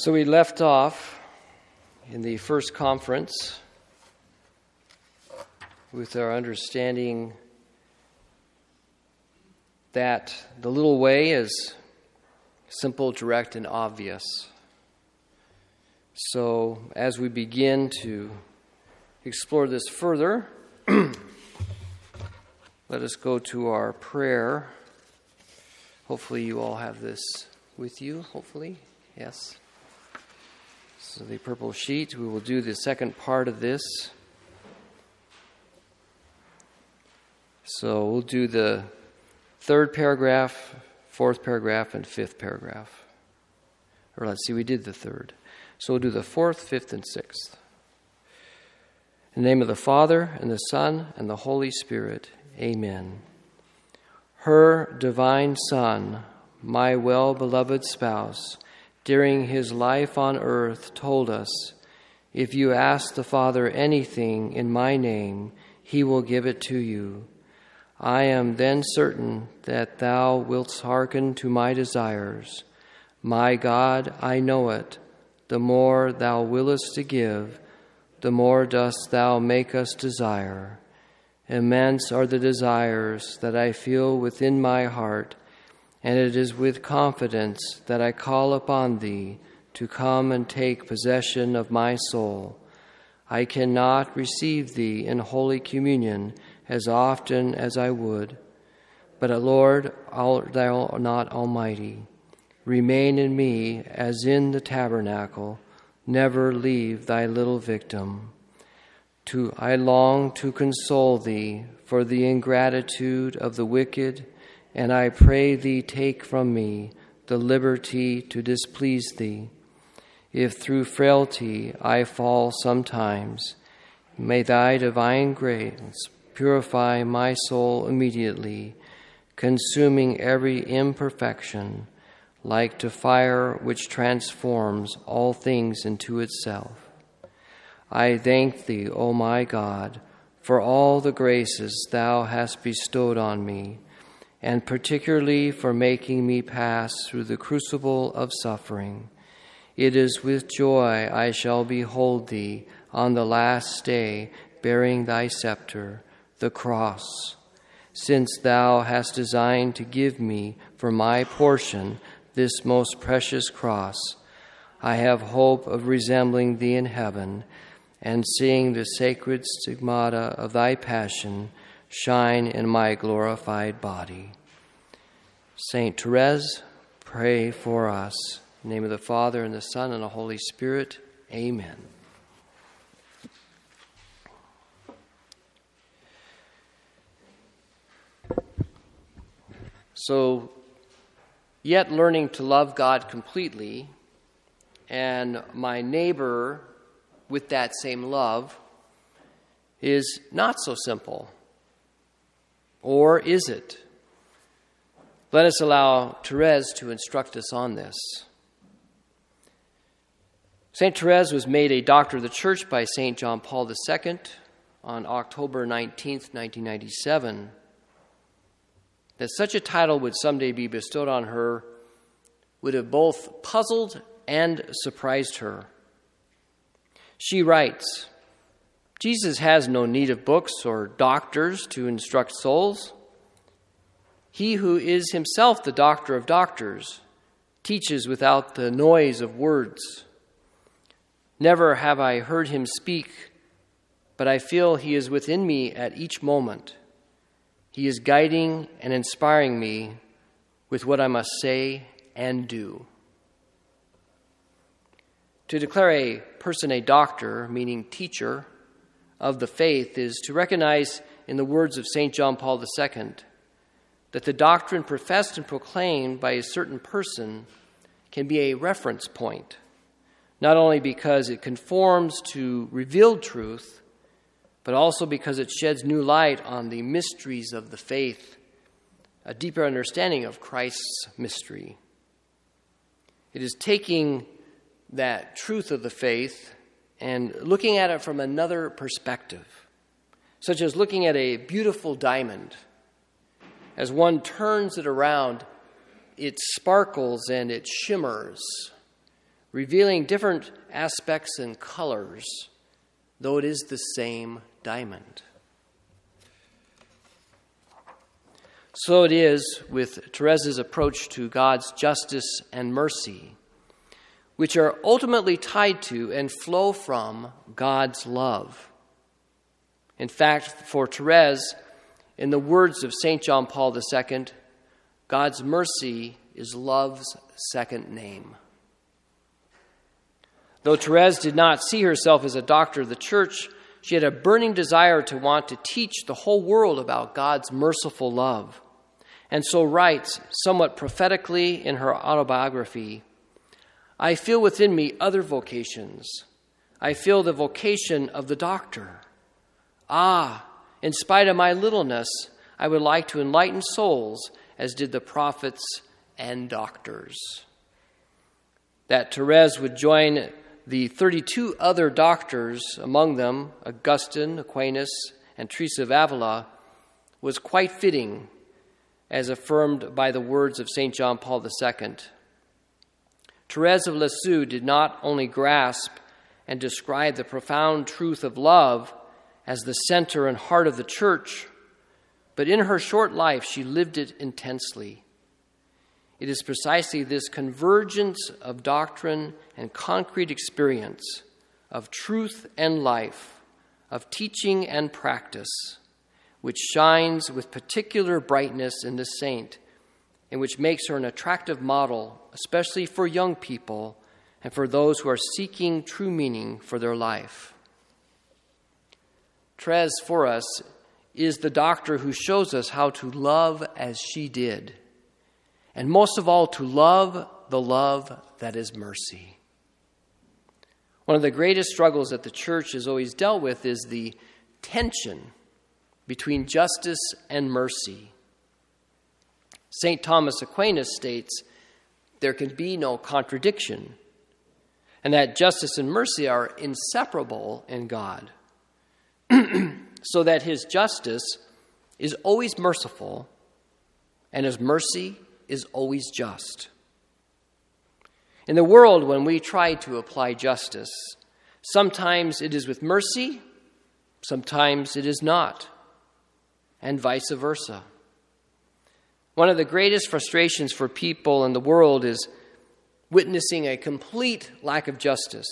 So we left off in the first conference with our understanding that the little way is simple, direct, and obvious. So as we begin to explore this further, let us go to our prayer. Hopefully you all have this with you, hopefully, yes. So the purple sheet, we will do the second part of this. So we'll do the third paragraph, fourth paragraph, and fifth paragraph. Or let's see, we did the third. So we'll do the fourth, fifth, and sixth. In the name of the Father, and the Son, and the Holy Spirit, amen. Her divine Son, my well-beloved spouse, during his life on earth told us, if you ask the Father anything in my name, he will give it to you. I am then certain that thou wilt hearken to my desires. My God, I know it. The more thou willest to give, the more dost thou make us desire. Immense are the desires that I feel within my heart, and it is with confidence that I call upon thee to come and take possession of my soul. I cannot receive thee in Holy Communion as often as I would, but, Lord, thou art not almighty. Remain in me as in the tabernacle. Never leave thy little victim. I long to console thee for the ingratitude of the wicked, and I pray thee take from me the liberty to displease thee. If through frailty I fall sometimes, may thy divine grace purify my soul immediately, consuming every imperfection, like to fire which transforms all things into itself. I thank thee, O my God, for all the graces thou hast bestowed on me, and particularly for making me pass through the crucible of suffering. It is with joy I shall behold thee on the last day, bearing thy scepter, the cross, since thou hast designed to give me for my portion this most precious cross. I have hope of resembling thee in heaven, and seeing the sacred stigmata of thy passion shine in my glorified body. St. Therese, pray for us. In the name of the Father, and the Son, and the Holy Spirit, amen. So, yet learning to love God completely, and my neighbor with that same love, is not so simple. Or is it? Let us allow Thérèse to instruct us on this. St. Thérèse was made a Doctor of the Church by St. John Paul II on October 19, 1997. That such a title would someday be bestowed on her would have both puzzled and surprised her. She writes, Jesus has no need of books or doctors to instruct souls. He who is himself the doctor of doctors teaches without the noise of words. Never have I heard him speak, but I feel he is within me at each moment. He is guiding and inspiring me with what I must say and do. To declare a person a doctor, meaning teacher, of the faith is to recognize, in the words of St. John Paul II, that the doctrine professed and proclaimed by a certain person can be a reference point, not only because it conforms to revealed truth, but also because it sheds new light on the mysteries of the faith, a deeper understanding of Christ's mystery. It is taking that truth of the faith and looking at it from another perspective, such as looking at a beautiful diamond. As one turns it around, it sparkles and it shimmers, revealing different aspects and colors, though it is the same diamond. So it is with Therese's approach to God's justice and mercy, which are ultimately tied to and flow from God's love. In fact, for Therese, in the words of St. John Paul II, God's mercy is love's second name. Though Therese did not see herself as a doctor of the church, she had a burning desire to want to teach the whole world about God's merciful love, and so writes, somewhat prophetically in her autobiography, "I feel within me other vocations. I feel the vocation of the doctor. Ah, in spite of my littleness, I would like to enlighten souls as did the prophets and doctors." That Therese would join the 32 other doctors, among them Augustine, Aquinas, and Teresa of Avila, was quite fitting, as affirmed by the words of St. John Paul II. Therese of Lisieux did not only grasp and describe the profound truth of love as the center and heart of the church, but in her short life she lived it intensely. It is precisely this convergence of doctrine and concrete experience, of truth and life, of teaching and practice, which shines with particular brightness in this saint, and which makes her an attractive model, especially for young people and for those who are seeking true meaning for their life. Therese, for us, is the doctor who shows us how to love as she did, and most of all, to love the love that is mercy. One of the greatest struggles that the church has always dealt with is the tension between justice and mercy. St. Thomas Aquinas states, "There can be no contradiction," and that justice and mercy are inseparable in God, so that his justice is always merciful and his mercy is always just. In the world, when we try to apply justice, sometimes it is with mercy, sometimes it is not, and vice versa. One of the greatest frustrations for people in the world is witnessing a complete lack of justice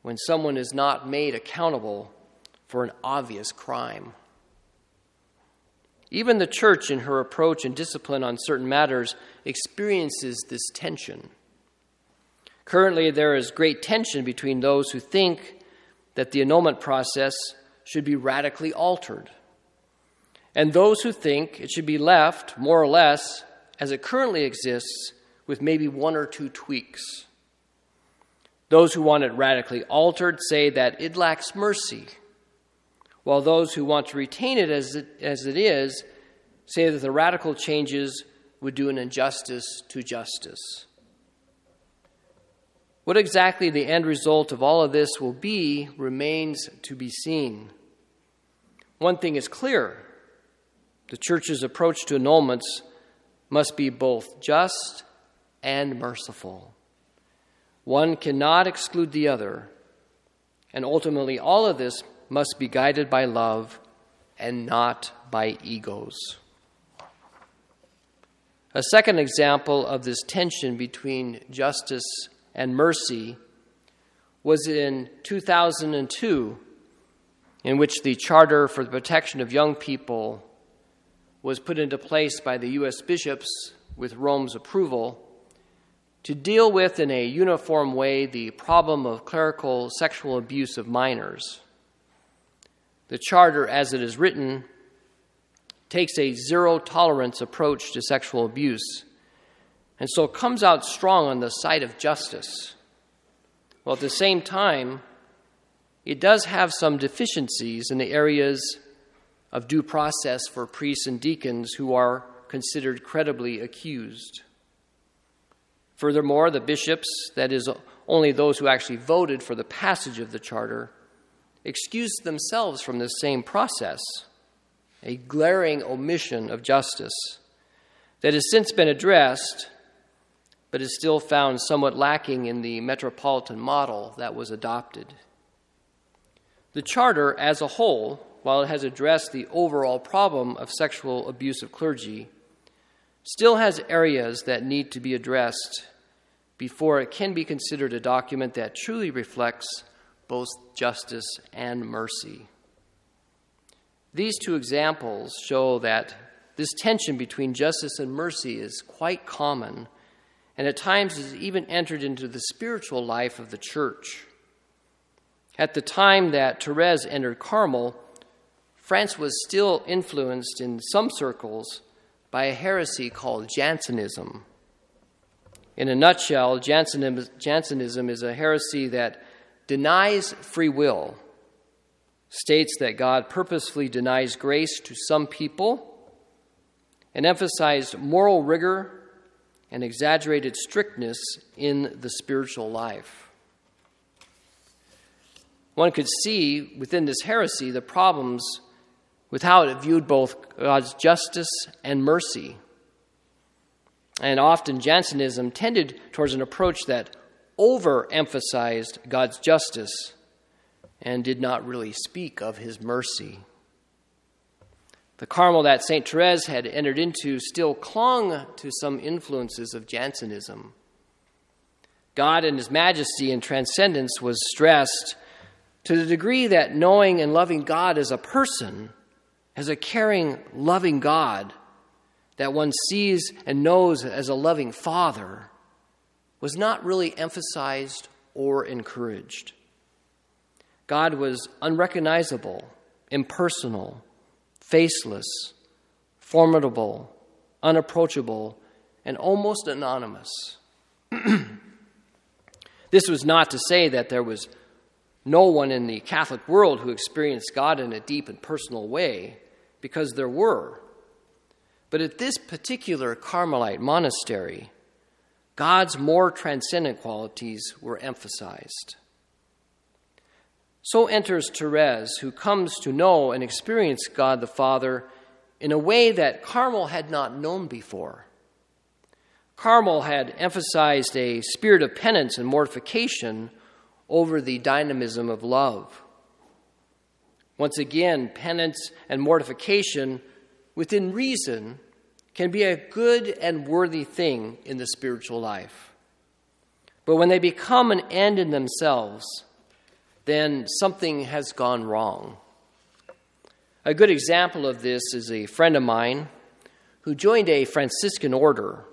when someone is not made accountable for an obvious crime. Even the church, in her approach and discipline on certain matters, experiences this tension. Currently, there is great tension between those who think that the annulment process should be radically altered and those who think it should be left, more or less, as it currently exists, with maybe one or two tweaks. Those who want it radically altered say that it lacks mercy, while those who want to retain it as it is say that the radical changes would do an injustice to justice. What exactly the end result of all of this will be remains to be seen. One thing is clear. The church's approach to annulments must be both just and merciful. One cannot exclude the other, and ultimately all of this must be guided by love and not by egos. A second example of this tension between justice and mercy was in 2002, in which the Charter for the Protection of Young People was put into place by the U.S. bishops with Rome's approval to deal with in a uniform way the problem of clerical sexual abuse of minors. The Charter, as it is written, takes a zero-tolerance approach to sexual abuse, and so comes out strong on the side of justice. While at the same time, it does have some deficiencies in the areas of due process for priests and deacons who are considered credibly accused. Furthermore, the bishops, that is, only those who actually voted for the passage of the Charter, excused themselves from this same process, a glaring omission of justice that has since been addressed, but is still found somewhat lacking in the metropolitan model that was adopted. The Charter as a whole, while it has addressed the overall problem of sexual abuse of clergy, still has areas that need to be addressed before it can be considered a document that truly reflects both justice and mercy. These two examples show that this tension between justice and mercy is quite common, and at times is even entered into the spiritual life of the Church. At the time that Thérèse entered Carmel, France was still influenced in some circles by a heresy called Jansenism. In a nutshell, Jansenism is a heresy that denies free will, states that God purposefully denies grace to some people, and emphasized moral rigor and exaggerated strictness in the spiritual life. One could see within this heresy the problems with how it viewed both God's justice and mercy. And often Jansenism tended towards an approach that overemphasized God's justice and did not really speak of his mercy. The Carmel that St. Therese had entered into still clung to some influences of Jansenism. God and his majesty and transcendence was stressed to the degree that knowing and loving God as a person, as a caring, loving God that one sees and knows as a loving Father, was not really emphasized or encouraged. God was unrecognizable, impersonal, faceless, formidable, unapproachable, and almost anonymous. This was not to say that there was no one in the Catholic world who experienced God in a deep and personal way, because there were. But at this particular Carmelite monastery, God's more transcendent qualities were emphasized. So enters Therese, who comes to know and experience God the Father in a way that Carmel had not known before. Carmel had emphasized a spirit of penance and mortification over the dynamism of love. Once again, penance and mortification, within reason, can be a good and worthy thing in the spiritual life. But when they become an end in themselves, then something has gone wrong. A good example of this is a friend of mine who joined a Franciscan order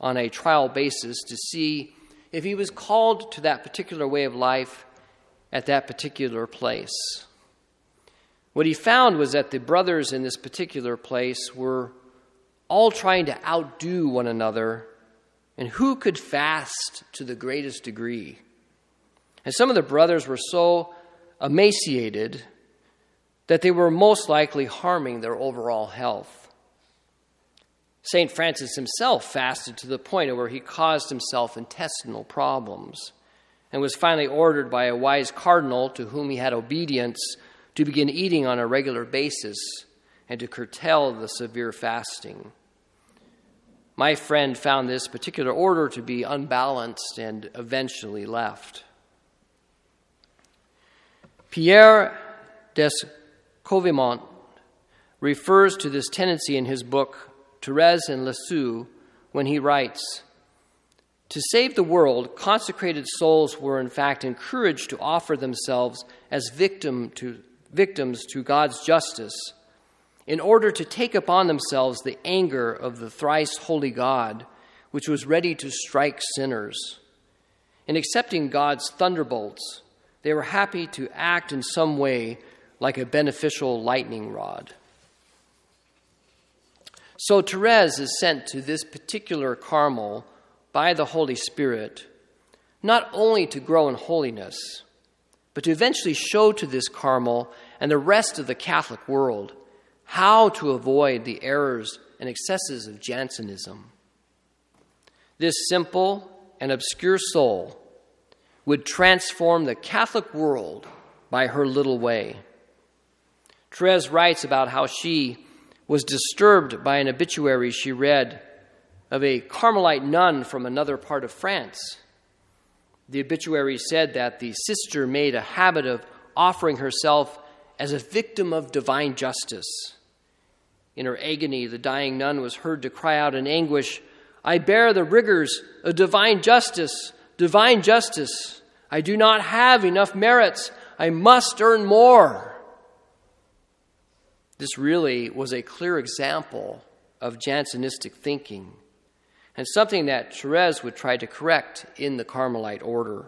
on a trial basis to see if he was called to that particular way of life at that particular place. What he found was that the brothers in this particular place were all trying to outdo one another, and who could fast to the greatest degree. And some of the brothers were so emaciated that they were most likely harming their overall health. St. Francis himself fasted to the point where he caused himself intestinal problems and was finally ordered by a wise cardinal to whom he had obedience to begin eating on a regular basis and to curtail the severe fasting. My friend found this particular order to be unbalanced and eventually left. Pierre Descovimont refers to this tendency in his book, Thérèse and Lisieux, when he writes, "To save the world, consecrated souls were in fact encouraged to offer themselves as victims to God's justice in order to take upon themselves the anger of the thrice holy God, which was ready to strike sinners. In accepting God's thunderbolts, they were happy to act in some way like a beneficial lightning rod." So Therese is sent to this particular Carmel by the Holy Spirit, not only to grow in holiness, but to eventually show to this Carmel and the rest of the Catholic world how to avoid the errors and excesses of Jansenism. This simple and obscure soul would transform the Catholic world by her little way. Therese writes about how she was disturbed by an obituary she read of a Carmelite nun from another part of France. The obituary said that the sister made a habit of offering herself as a victim of divine justice. In her agony, the dying nun was heard to cry out in anguish, "I bear the rigors of divine justice, divine justice. I do not have enough merits. I must earn more." This really was a clear example of Jansenistic thinking, and something that Thérèse would try to correct in the Carmelite order.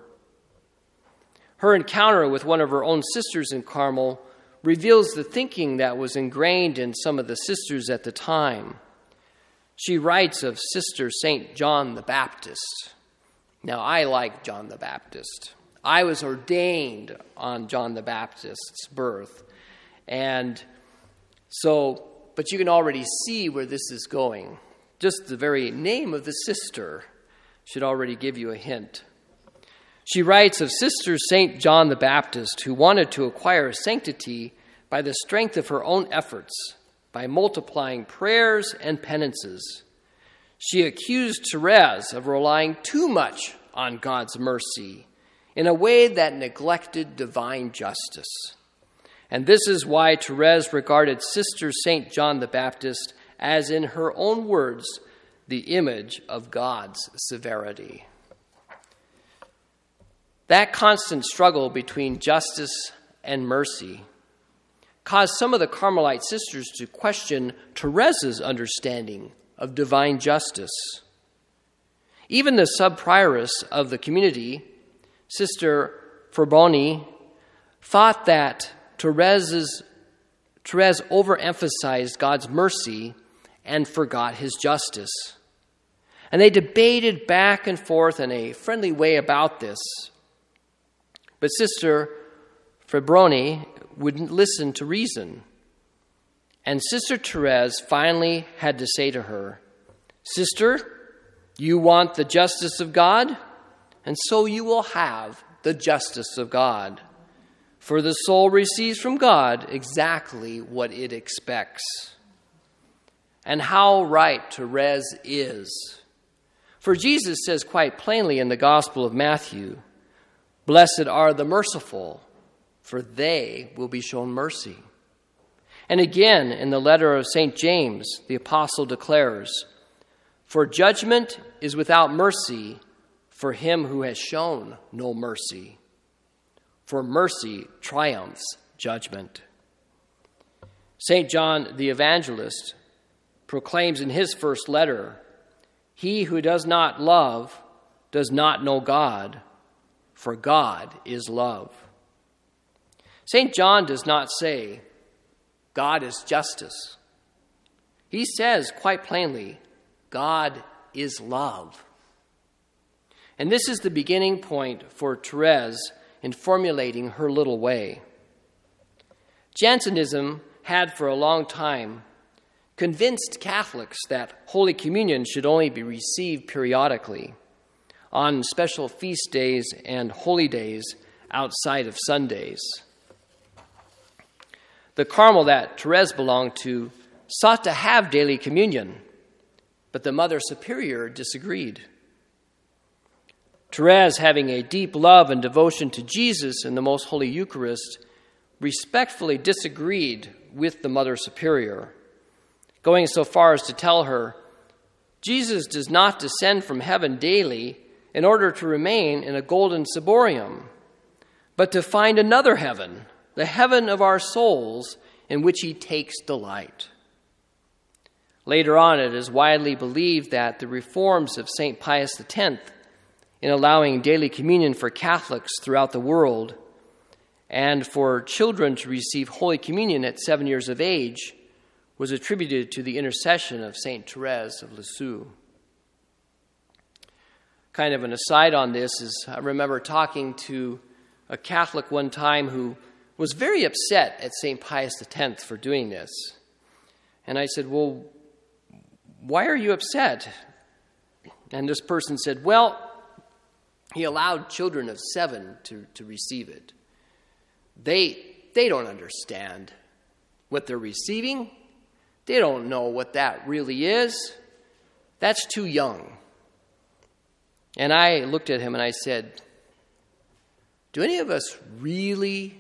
Her encounter with one of her own sisters in Carmel reveals the thinking that was ingrained in some of the sisters at the time. She writes of Sister St. John the Baptist. Now, I like John the Baptist. I was ordained on John the Baptist's birth. And so, but you can already see where this is going. Just the very name of the sister should already give you a hint. She writes of Sister St. John the Baptist, who wanted to acquire sanctity by the strength of her own efforts, by multiplying prayers and penances. She accused Thérèse of relying too much on God's mercy in a way that neglected divine justice. And this is why Thérèse regarded Sister St. John the Baptist as, in her own words, the image of God's severity. That constant struggle between justice and mercy caused some of the Carmelite sisters to question Therese's understanding of divine justice. Even the sub-prioress of the community, Sister Févronie, thought that Thérèse overemphasized God's mercy and forgot his justice. And they debated back and forth in a friendly way about this. But Sister Févronie wouldn't listen to reason. And Sister Thérèse finally had to say to her, "Sister, you want the justice of God, and so you will have the justice of God. For the soul receives from God exactly what it expects." And how right Thérèse is. For Jesus says quite plainly in the Gospel of Matthew, "Blessed are the merciful, for they will be shown mercy." And again, in the letter of St. James, the apostle declares, "For judgment is without mercy for him who has shown no mercy. For mercy triumphs judgment." St. John the Evangelist proclaims in his first letter, "He who does not love does not know God, for God is love." St. John does not say, "God is justice." He says quite plainly, "God is love." And this is the beginning point for Thérèse in formulating her little way. Jansenism had for a long time convinced Catholics that Holy Communion should only be received periodically on special feast days and holy days outside of Sundays. The Carmel that Thérèse belonged to sought to have daily communion, but the Mother Superior disagreed. Thérèse, having a deep love and devotion to Jesus and the Most Holy Eucharist, respectfully disagreed with the Mother Superior, going so far as to tell her, "Jesus does not descend from heaven daily in order to remain in a golden ciborium, but to find another heaven, the heaven of our souls, in which he takes delight." Later on, it is widely believed that the reforms of St. Pius X in allowing daily communion for Catholics throughout the world and for children to receive Holy Communion at 7 years of age was attributed to the intercession of St. Therese of Lisieux. Kind of an aside on this is I remember talking to a Catholic one time who was very upset at St. Pius X for doing this. And I said, "Well, why are you upset?" And this person said, "Well, he allowed children of 7 to receive it. They don't understand what they're receiving. They don't know what that really is. That's too young. And I looked at him and I said, do any of us really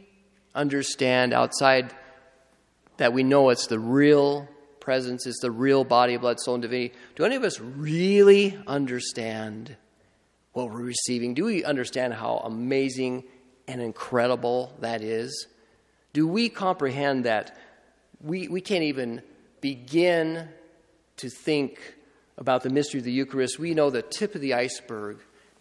understand outside that we know it's the real presence, it's the real body, blood, soul, and divinity? Do any of us really understand what we're receiving? Do we understand how amazing and incredible that is? Do we comprehend that? We can't even begin to think about the mystery of the Eucharist. We know the tip of the iceberg,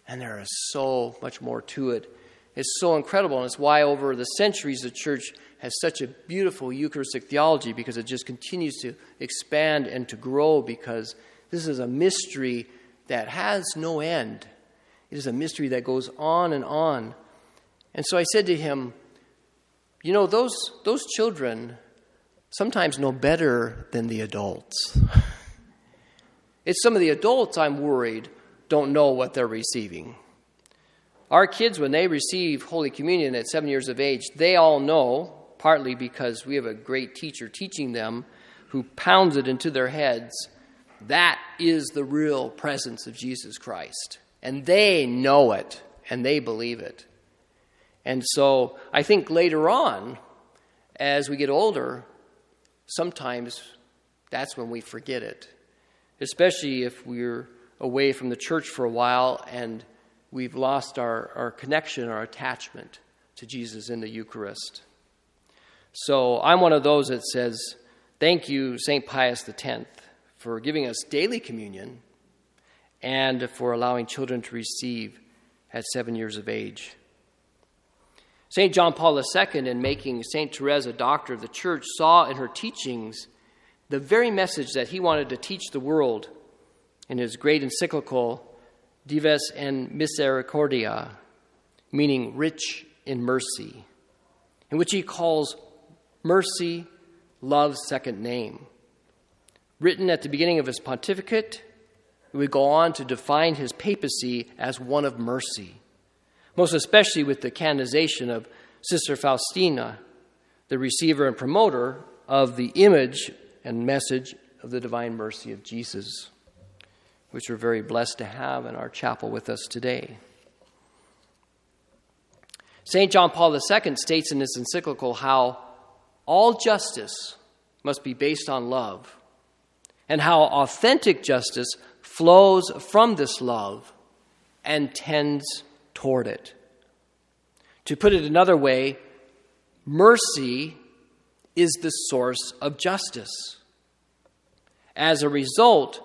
and there is so much more to it. It's so incredible, and it's why over the centuries the Church has such a beautiful Eucharistic theology, because it just continues to expand and to grow, because this is a mystery that has no end. It is a mystery that goes on and on. And so I said to him, you know, those children sometimes know better than the adults. It's some of the adults I'm worried don't know what they're receiving. Our kids, when they receive Holy Communion at 7 years of age, they all know, partly because we have a great teacher teaching them who pounds it into their heads, that is the real presence of Jesus Christ. And they know it, and they believe it. And so I think later on, as we get older, sometimes that's when we forget it, especially if we're away from the church for a while and we've lost our connection, our attachment to Jesus in the Eucharist. So I'm one of those that says, thank you, St. Pius X, for giving us daily communion and for allowing children to receive at 7 years of age. St. John Paul II, in making St. Teresa a doctor of the Church, saw in her teachings the very message that he wanted to teach the world in his great encyclical, Dives in Misericordia, meaning rich in mercy, in which he calls mercy love's second name. Written at the beginning of his pontificate, he would go on to define his papacy as one of mercy, most especially with the canonization of Sister Faustina, the receiver and promoter of the image and message of the divine mercy of Jesus, which we're very blessed to have in our chapel with us today. St. John Paul II states in his encyclical how all justice must be based on love, and how authentic justice flows from this love and tends toward it. To put it another way, mercy is the source of justice. As a result,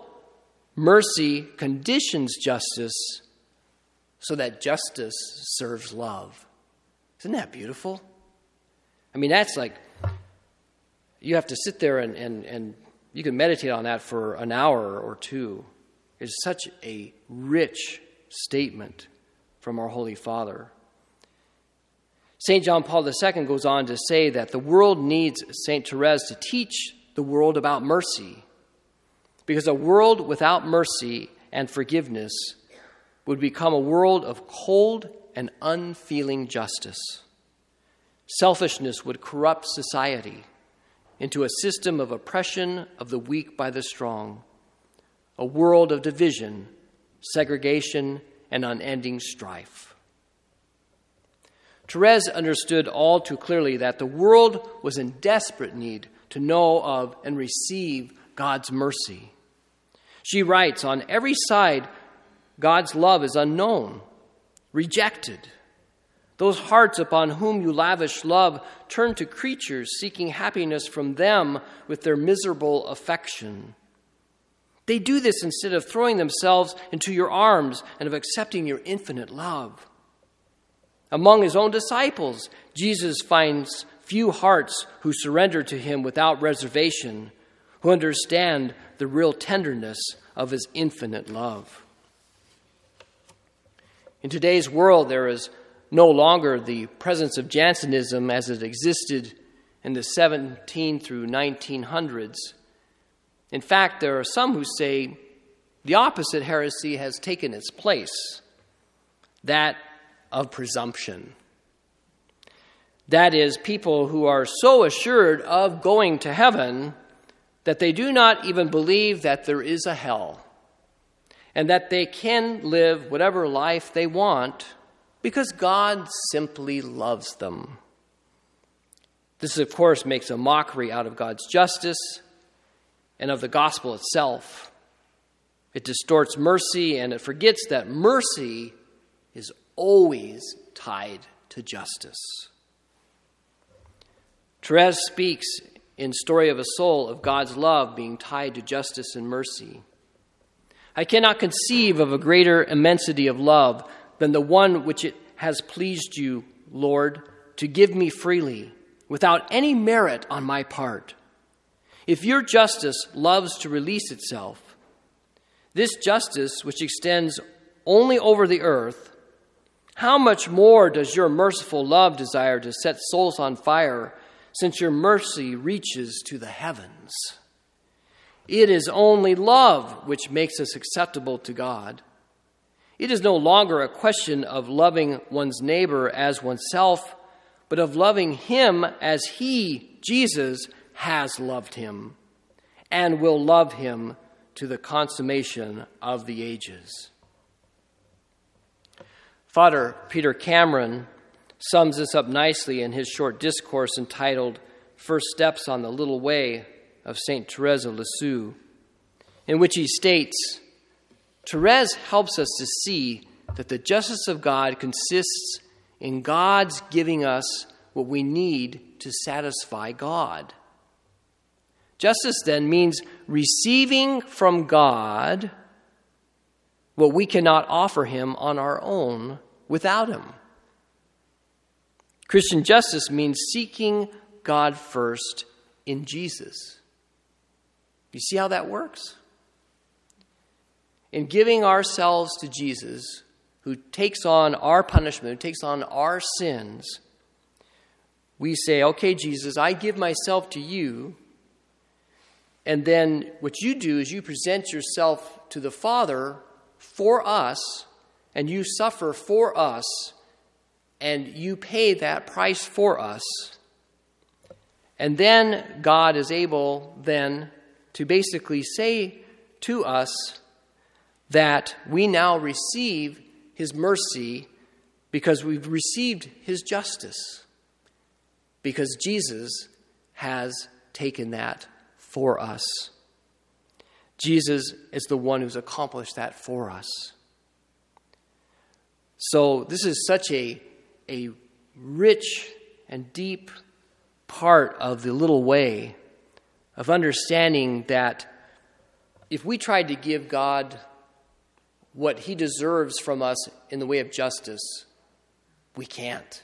mercy conditions justice so that justice serves love. Isn't that beautiful? I mean, that's like, you have to sit there and you can meditate on that for an hour or two. It's such a rich statement from our Holy Father. St. John Paul II goes on to say that the world needs St. Therese to teach the world about mercy, because a world without mercy and forgiveness would become a world of cold and unfeeling justice. Selfishness would corrupt society into a system of oppression of the weak by the strong, a world of division, segregation, and unending strife. Therese understood all too clearly that the world was in desperate need to know of and receive God's mercy. She writes, on every side, God's love is unknown, rejected. Those hearts upon whom you lavish love turn to creatures seeking happiness from them with their miserable affection. They do this instead of throwing themselves into your arms and of accepting your infinite love. Among his own disciples, Jesus finds few hearts who surrender to him without reservation, who understand the real tenderness of his infinite love. In today's world, there is no longer the presence of Jansenism as it existed in the 1700s through 1900s. In fact, there are some who say the opposite heresy has taken its place, that of presumption. That is, people who are so assured of going to heaven that they do not even believe that there is a hell, and that they can live whatever life they want because God simply loves them. This, of course, makes a mockery out of God's justice and of the gospel itself. It distorts mercy, and it forgets that mercy is always tied to justice. Therese speaks in Story of a Soul of God's love being tied to justice and mercy. I cannot conceive of a greater immensity of love than the one which it has pleased you, Lord, to give me freely, without any merit on my part. If your justice loves to release itself, this justice which extends only over the earth, how much more does your merciful love desire to set souls on fire, since your mercy reaches to the heavens? It is only love which makes us acceptable to God. It is no longer a question of loving one's neighbor as oneself, but of loving him as he, Jesus, has loved him and will love him to the consummation of the ages. Father Peter Cameron sums this up nicely in his short discourse entitled First Steps on the Little Way of St. Therese of Lisieux, in which he states, Therese helps us to see that the justice of God consists in God's giving us what we need to satisfy God. Justice then means receiving from God what we cannot offer him on our own without him. Christian justice means seeking God first in Jesus. You see how that works? In giving ourselves to Jesus, who takes on our punishment, who takes on our sins, we say, okay, Jesus, I give myself to you. And then what you do is you present yourself to the Father for us, and you suffer for us, and you pay that price for us. And then God is able then to basically say to us that we now receive his mercy because we've received his justice, because Jesus has taken that for us. Jesus is the one who's accomplished that for us. So this is such a rich and deep part of the little way of understanding that if we tried to give God what he deserves from us in the way of justice, we can't.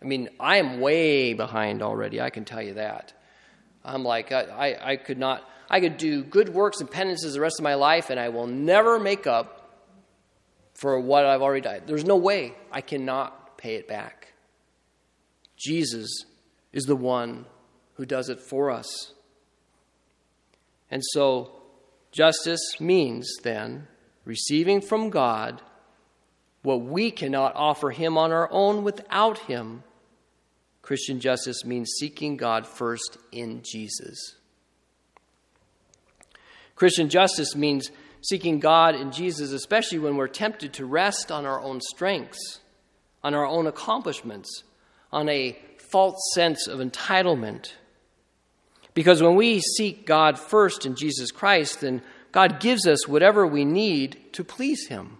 I mean, I am way behind already, I can tell you that. I'm like, I could do good works and penances the rest of my life, and I will never make up for what I've already done. There's no way. I cannot pay it back. Jesus is the one who does it for us. And so justice means then receiving from God what we cannot offer him on our own without him. Christian justice means seeking God first in Jesus. Christian justice means seeking God in Jesus, especially when we're tempted to rest on our own strengths, on our own accomplishments, on a false sense of entitlement. Because when we seek God first in Jesus Christ, then God gives us whatever we need to please him.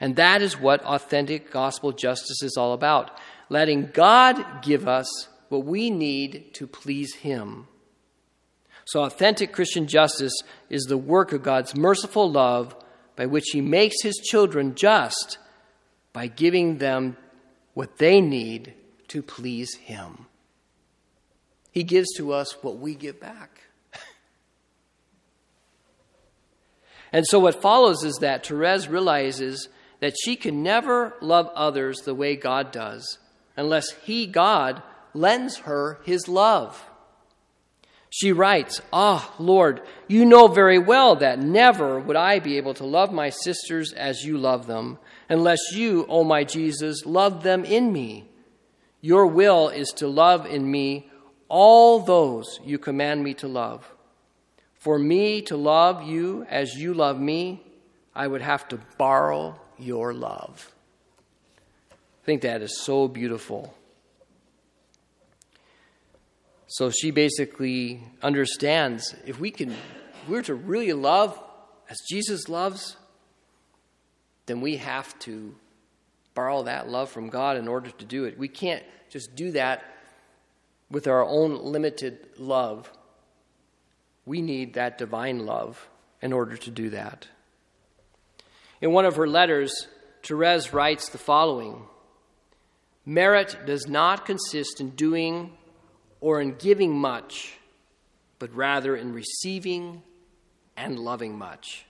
And that is what authentic gospel justice is all about, letting God give us what we need to please him. So authentic Christian justice is the work of God's merciful love by which he makes his children just by giving them what they need to please him. He gives to us what we give back. And so what follows is that Therese realizes that she can never love others the way God does unless he, God, lends her his love. She writes, Ah, Lord, you know very well that never would I be able to love my sisters as you love them unless you, O my Jesus, love them in me. Your will is to love in me all those you command me to love. For me to love you as you love me, I would have to borrow your love. I think that is so beautiful. So she basically understands if we're to really love as Jesus loves, then we have to borrow that love from God in order to do it. We can't just do that with our own limited love. We need that divine love in order to do that. In one of her letters, Thérèse writes the following: merit does not consist in doing or in giving much, but rather in receiving and loving much.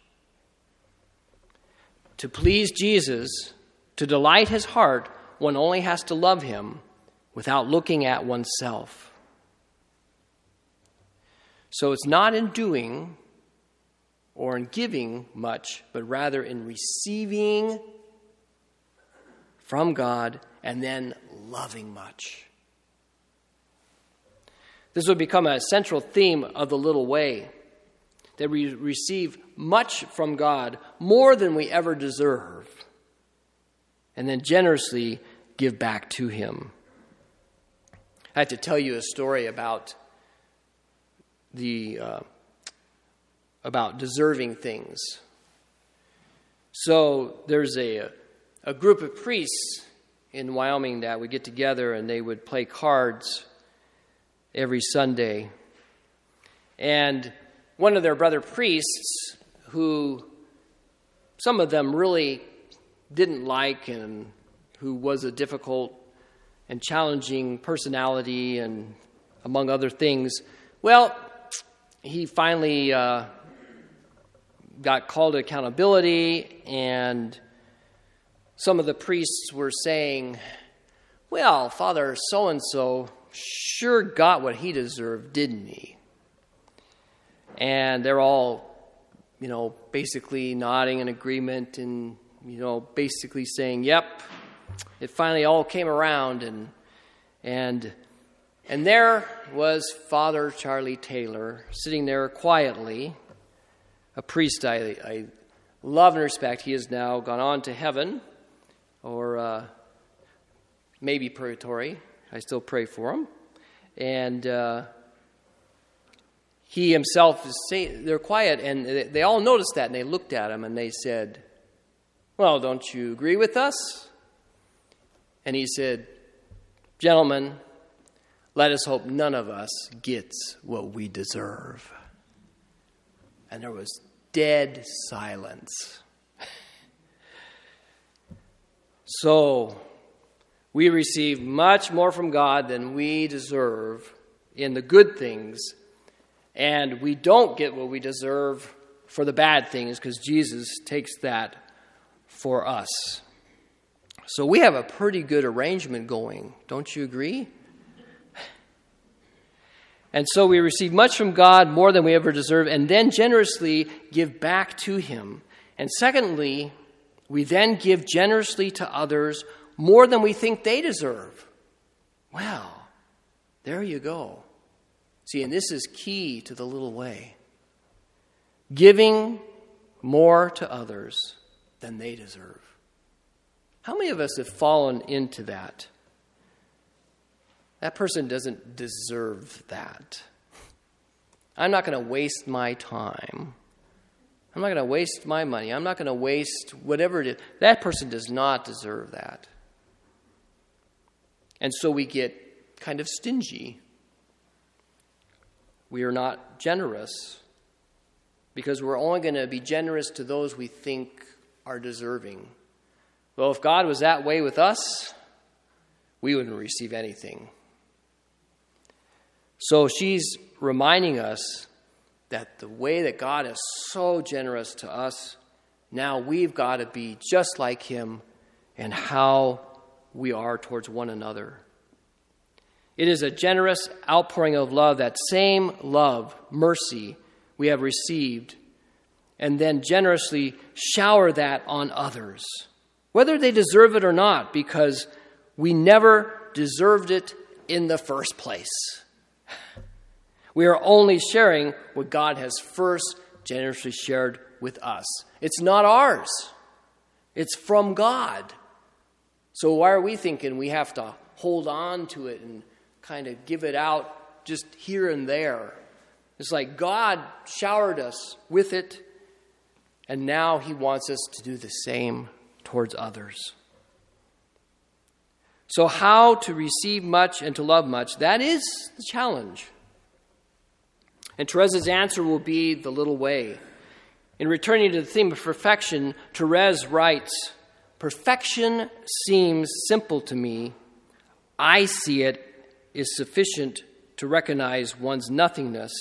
To please Jesus, to delight his heart, one only has to love him without looking at oneself. So it's not in doing or in giving much, but rather in receiving from God and then loving much. This will become a central theme of the Little Way, that we receive much from God, more than we ever deserve, and then generously give back to him. I have to tell you a story about deserving things. So there's a group of priests in Wyoming that would get together, and they would play cards every Sunday. And one of their brother priests, who some of them really didn't like, and who was a difficult and challenging personality, and among other things, well, he finally got called to accountability, and some of the priests were saying, well, Father so-and-so sure got what he deserved, didn't he? And they're all, basically nodding in agreement and, basically saying, yep, it finally all came around. And there was Father Charlie Taylor sitting there quietly, a priest I love and respect. He has now gone on to heaven, or maybe purgatory. I still pray for him. And he himself is saying, they're quiet, and they all noticed that, and they looked at him, and they said, well, don't you agree with us? And he said, gentlemen, let us hope none of us gets what we deserve. And there was dead silence. So we receive much more from God than we deserve in the good things, and we don't get what we deserve for the bad things because Jesus takes that for us. So we have a pretty good arrangement going, don't you agree? And so we receive much from God, more than we ever deserve, and then generously give back to him. And secondly, we then give generously to others more than we think they deserve. Wow, there you go. See, and this is key to the Little Way. Giving more to others than they deserve. How many of us have fallen into that? That person doesn't deserve that. I'm not going to waste my time. I'm not going to waste my money. I'm not going to waste whatever it is. That person does not deserve that. And so we get kind of stingy. We are not generous because we're only going to be generous to those we think are deserving. Well, if God was that way with us, we wouldn't receive anything. So she's reminding us that the way that God is so generous to us, now we've got to be just like him in how we are towards one another. It is a generous outpouring of love, that same love, mercy we have received, and then generously shower that on others, whether they deserve it or not, because we never deserved it in the first place. We are only sharing what God has first generously shared with us. It's not ours. It's from God. So why are we thinking we have to hold on to it and kind of give it out just here and there? It's like God showered us with it, and now he wants us to do the same towards others. So how to receive much and to love much, that is the challenge. And Therese's answer will be the little way. In returning to the theme of perfection, Therese writes, "Perfection seems simple to me. I see it is sufficient to recognize one's nothingness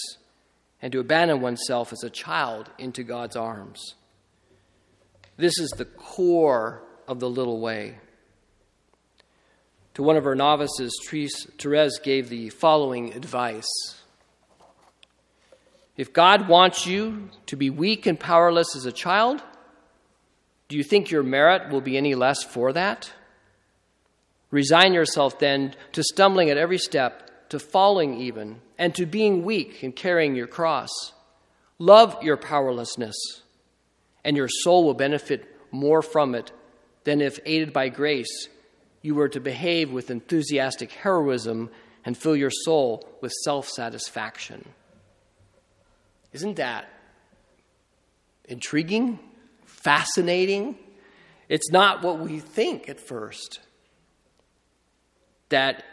and to abandon oneself as a child into God's arms." This is the core of the little way. To one of her novices, Therese gave the following advice. If God wants you to be weak and powerless as a child, do you think your merit will be any less for that? Resign yourself then to stumbling at every step, to falling even, and to being weak and carrying your cross. Love your powerlessness, and your soul will benefit more from it than if, aided by grace, you were to behave with enthusiastic heroism and fill your soul with self-satisfaction. Isn't that intriguing, fascinating? It's not what we think at first. That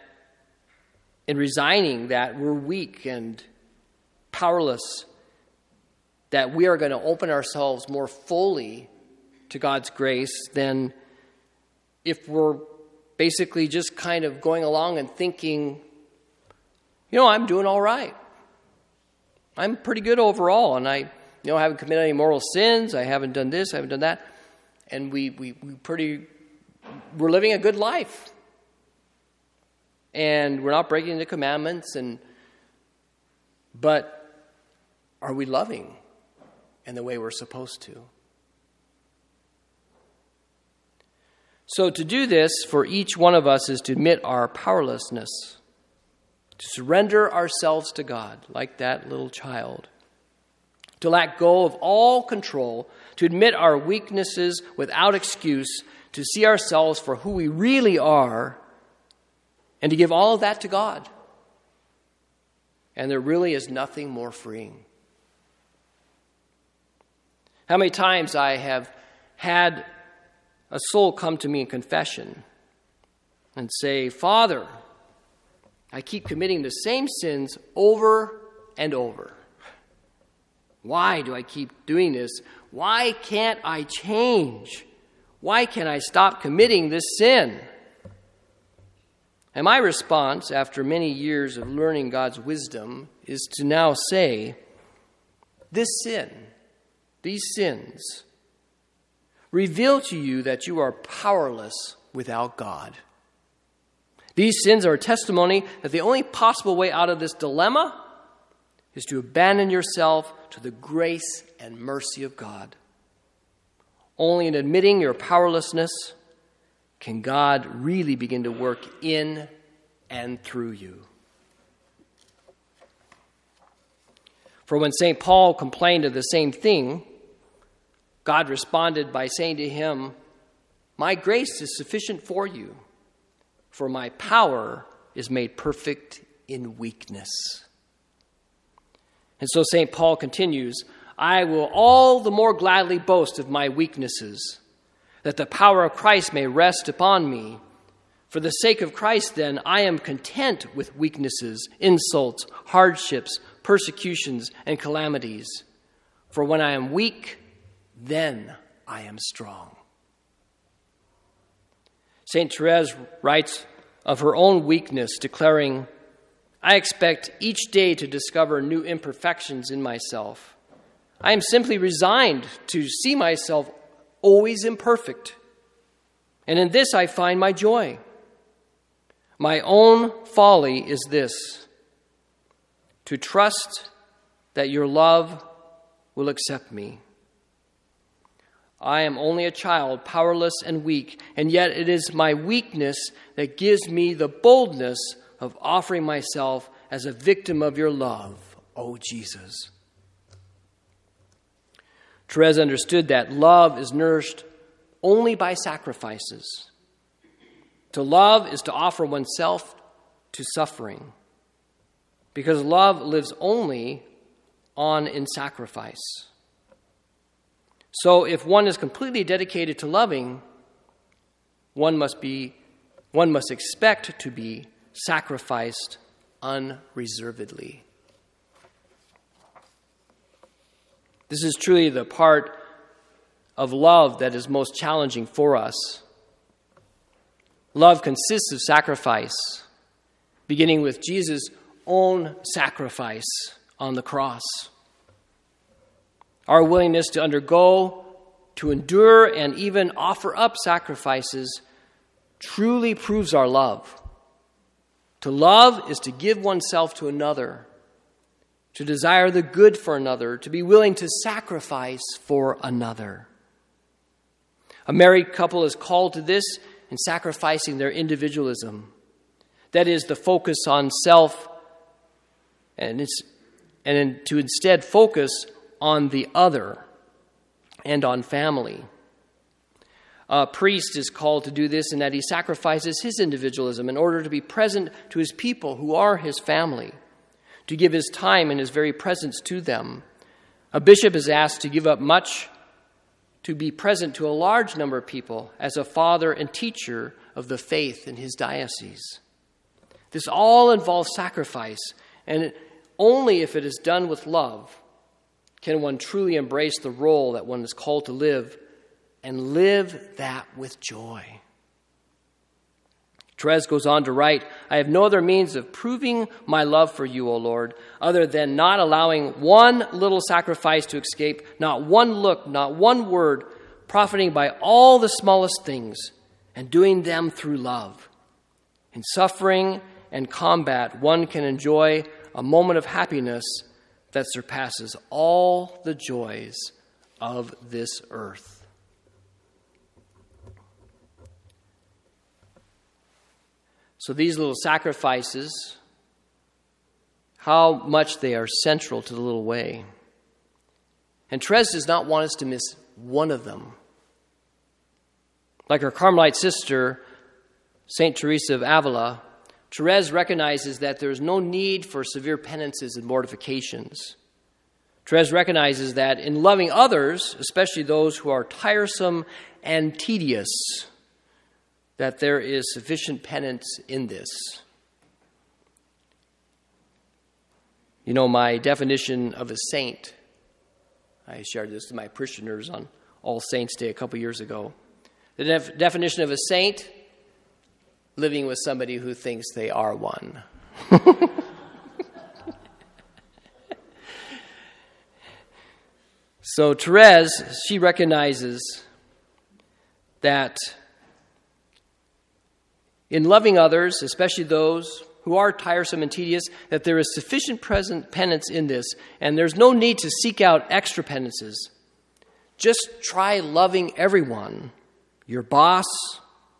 in resigning that we're weak and powerless, that we are going to open ourselves more fully to God's grace than if we're basically just kind of going along and thinking, you know, I'm doing all right. I'm pretty good overall, and I haven't committed any moral sins. I haven't done this. I haven't done that. And we're living a good life. And we're not breaking the commandments. But are we loving in the way we're supposed to? So to do this for each one of us is to admit our powerlessness. To surrender ourselves to God like that little child. To let go of all control. To admit our weaknesses without excuse. To see ourselves for who we really are. And to give all of that to God. And there really is nothing more freeing. How many times I have had a soul come to me in confession and say, "Father, I keep committing the same sins over and over. Why do I keep doing this? Why can't I change? Why can't I stop committing this sin?" And my response, after many years of learning God's wisdom, is to now say, this sin, these sins, reveal to you that you are powerless without God. These sins are a testimony that the only possible way out of this dilemma is to abandon yourself to the grace and mercy of God. Only in admitting your powerlessness can God really begin to work in and through you. For when St. Paul complained of the same thing, God responded by saying to him, "My grace is sufficient for you. For my power is made perfect in weakness." And so St. Paul continues, "I will all the more gladly boast of my weaknesses, that the power of Christ may rest upon me. For the sake of Christ, then, I am content with weaknesses, insults, hardships, persecutions, and calamities. For when I am weak, then I am strong." St. Therese writes of her own weakness, declaring, "I expect each day to discover new imperfections in myself. I am simply resigned to see myself always imperfect, and in this I find my joy. My own folly is this, to trust that your love will accept me. I am only a child, powerless and weak, and yet it is my weakness that gives me the boldness of offering myself as a victim of your love, oh, Jesus. Therese understood that love is nourished only by sacrifices. To love is to offer oneself to suffering, because love lives only on in sacrifice. So if one is completely dedicated to loving, one must expect to be sacrificed unreservedly. This is truly the part of love that is most challenging for us. Love consists of sacrifice, beginning with Jesus' own sacrifice on the cross. Our willingness to undergo, to endure, and even offer up sacrifices truly proves our love. To love is to give oneself to another, to desire the good for another, to be willing to sacrifice for another. A married couple is called to this in sacrificing their individualism. That is, the focus on self, and to instead focus on the other and on family. A priest is called to do this in that he sacrifices his individualism in order to be present to his people who are his family, to give his time and his very presence to them. A bishop is asked to give up much to be present to a large number of people as a father and teacher of the faith in his diocese. This all involves sacrifice, and only if it is done with love can one truly embrace the role that one is called to live, and live that with joy. Therese goes on to write, "I have no other means of proving my love for you, O Lord, other than not allowing one little sacrifice to escape, not one look, not one word, profiting by all the smallest things and doing them through love. In suffering and combat, one can enjoy a moment of happiness that surpasses all the joys of this earth." So these little sacrifices, how much they are central to the little way. And Therese does not want us to miss one of them. Like her Carmelite sister, St. Teresa of Avila, Therese recognizes that there is no need for severe penances and mortifications. Therese recognizes that in loving others, especially those who are tiresome and tedious, that there is sufficient penance in this. You know, my definition of a saint, I shared this with my parishioners on All Saints' Day a couple years ago. The definition of a saint: living with somebody who thinks they are one. So Therese, she recognizes that in loving others, especially those who are tiresome and tedious, that there is sufficient present penance in this, and there's no need to seek out extra penances. Just try loving everyone, your boss,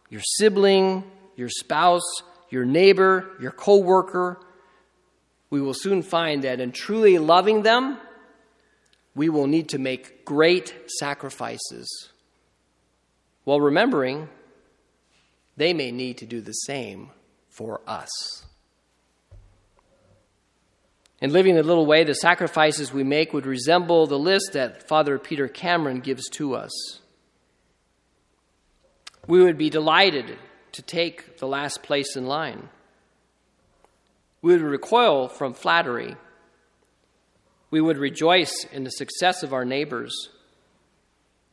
your sibling, your spouse, your neighbor, your co-worker. We will soon find that in truly loving them, we will need to make great sacrifices, while remembering they may need to do the same for us. In living the little way, the sacrifices we make would resemble the list that Father Peter Cameron gives to us. We would be delighted to take the last place in line. We would recoil from flattery. We would rejoice in the success of our neighbors.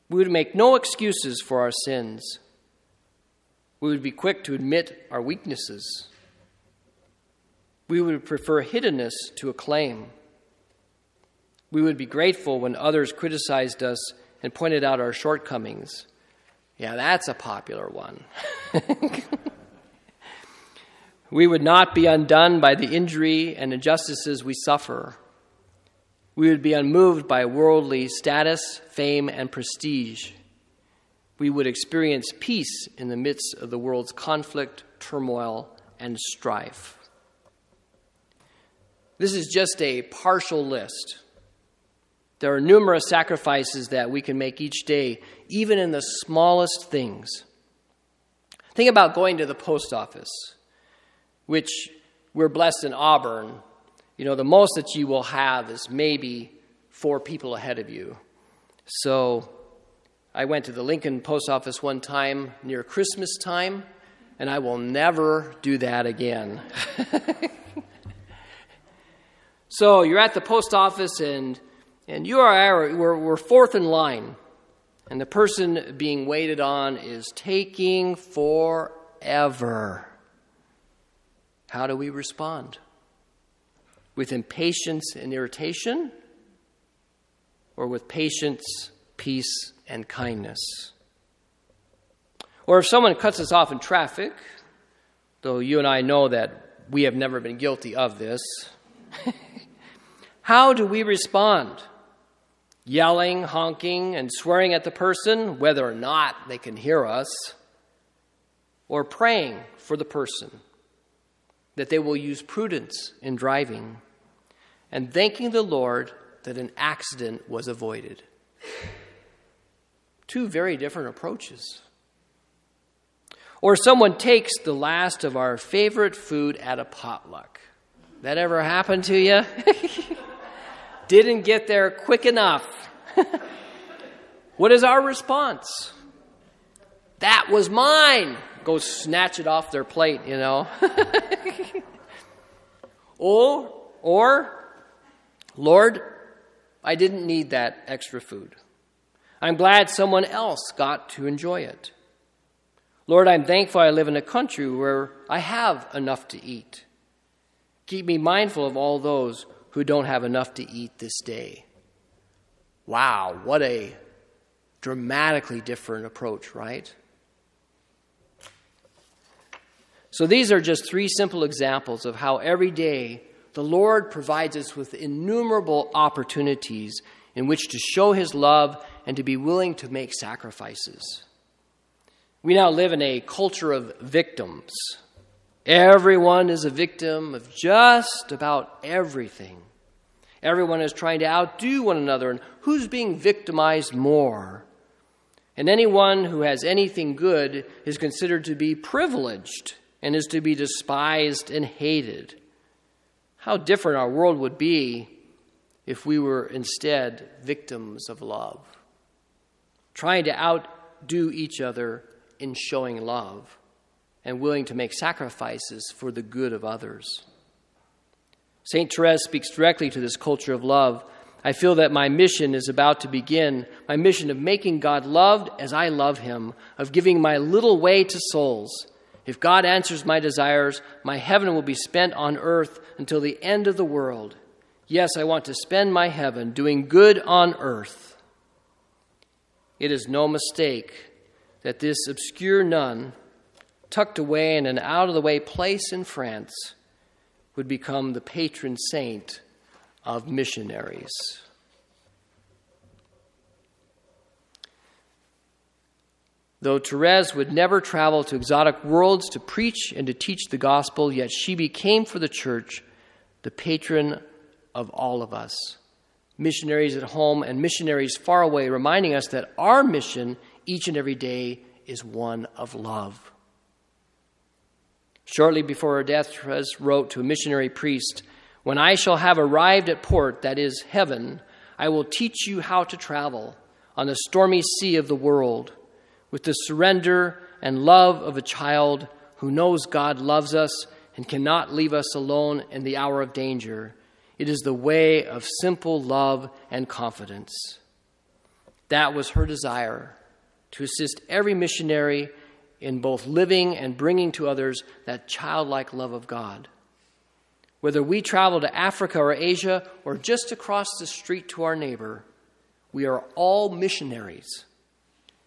We would make no excuses for our sins. We would be quick to admit our weaknesses. We would prefer hiddenness to acclaim. We would be grateful when others criticized us and pointed out our shortcomings. Yeah, that's a popular one. We would not be undone by the injury and injustices we suffer. We would be unmoved by worldly status, fame, and prestige. We would experience peace in the midst of the world's conflict, turmoil, and strife. This is just a partial list. There are numerous sacrifices that we can make each day, even in the smallest things. Think about going to the post office, which we're blessed in Auburn. You know, the most that you will have is maybe 4 people ahead of you. So I went to the Lincoln post office one time near Christmas time, and I will never do that again. So you're at the post office, and you are we're fourth in line, and the person being waited on is taking forever. How do we respond? With impatience and irritation, or with patience, peace, and kindness? Or if someone cuts us off in traffic, though you and I know that we have never been guilty of this, how do we respond? Yelling, honking, and swearing at the person, whether or not they can hear us, or praying for the person that they will use prudence in driving, and thanking the Lord that an accident was avoided. 2 very different approaches. Or someone takes the last of our favorite food at a potluck. That ever happened to you? Didn't get there quick enough. What is our response? That was mine. Go snatch it off their plate, you know. Or, Lord, I didn't need that extra food. I'm glad someone else got to enjoy it. Lord, I'm thankful I live in a country where I have enough to eat. Keep me mindful of all those who don't have enough to eat this day. Wow, what a dramatically different approach, right? So these are just 3 simple examples of how every day the Lord provides us with innumerable opportunities in which to show his love and to be willing to make sacrifices. We now live in a culture of victims. Everyone is a victim of just about everything. Everyone is trying to outdo one another, and who's being victimized more? And anyone who has anything good is considered to be privileged and is to be despised and hated. How different our world would be if we were instead victims of love, trying to outdo each other in showing love and willing to make sacrifices for the good of others. St. Therese speaks directly to this culture of love. I feel that my mission is about to begin, my mission of making God loved as I love him, of giving my little way to souls. If God answers my desires, my heaven will be spent on earth until the end of the world. Yes, I want to spend my heaven doing good on earth. It is no mistake that this obscure nun, tucked away in an out-of-the-way place in France, would become the patron saint of missionaries. Though Therese would never travel to exotic worlds to preach and to teach the gospel, yet she became for the church the patron of all of us, missionaries at home and missionaries far away, reminding us that our mission each and every day is one of love. Shortly before her death, Therese wrote to a missionary priest, "When I shall have arrived at port, that is, heaven, I will teach you how to travel on the stormy sea of the world with the surrender and love of a child who knows God loves us and cannot leave us alone in the hour of danger. It is the way of simple love and confidence." That was her desire, to assist every missionary in both living and bringing to others that childlike love of God. Whether we travel to Africa or Asia or just across the street to our neighbor, we are all missionaries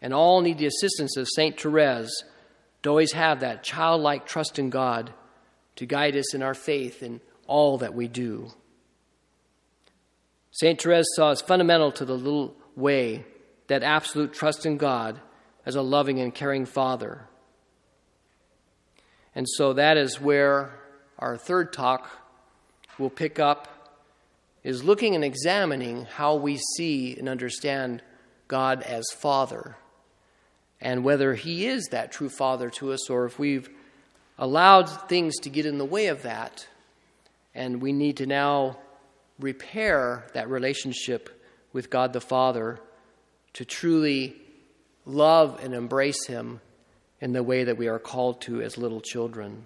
and all need the assistance of St. Therese to always have that childlike trust in God to guide us in our faith in all that we do. St. Therese saw as fundamental to the little way that absolute trust in God as a loving and caring Father. And so that is where our third talk will pick up is looking and examining how we see and understand God as Father, and whether he is that true Father to us, or if we've allowed things to get in the way of that, and we need to now repair that relationship with God the Father to truly love and embrace him in the way that we are called to as little children.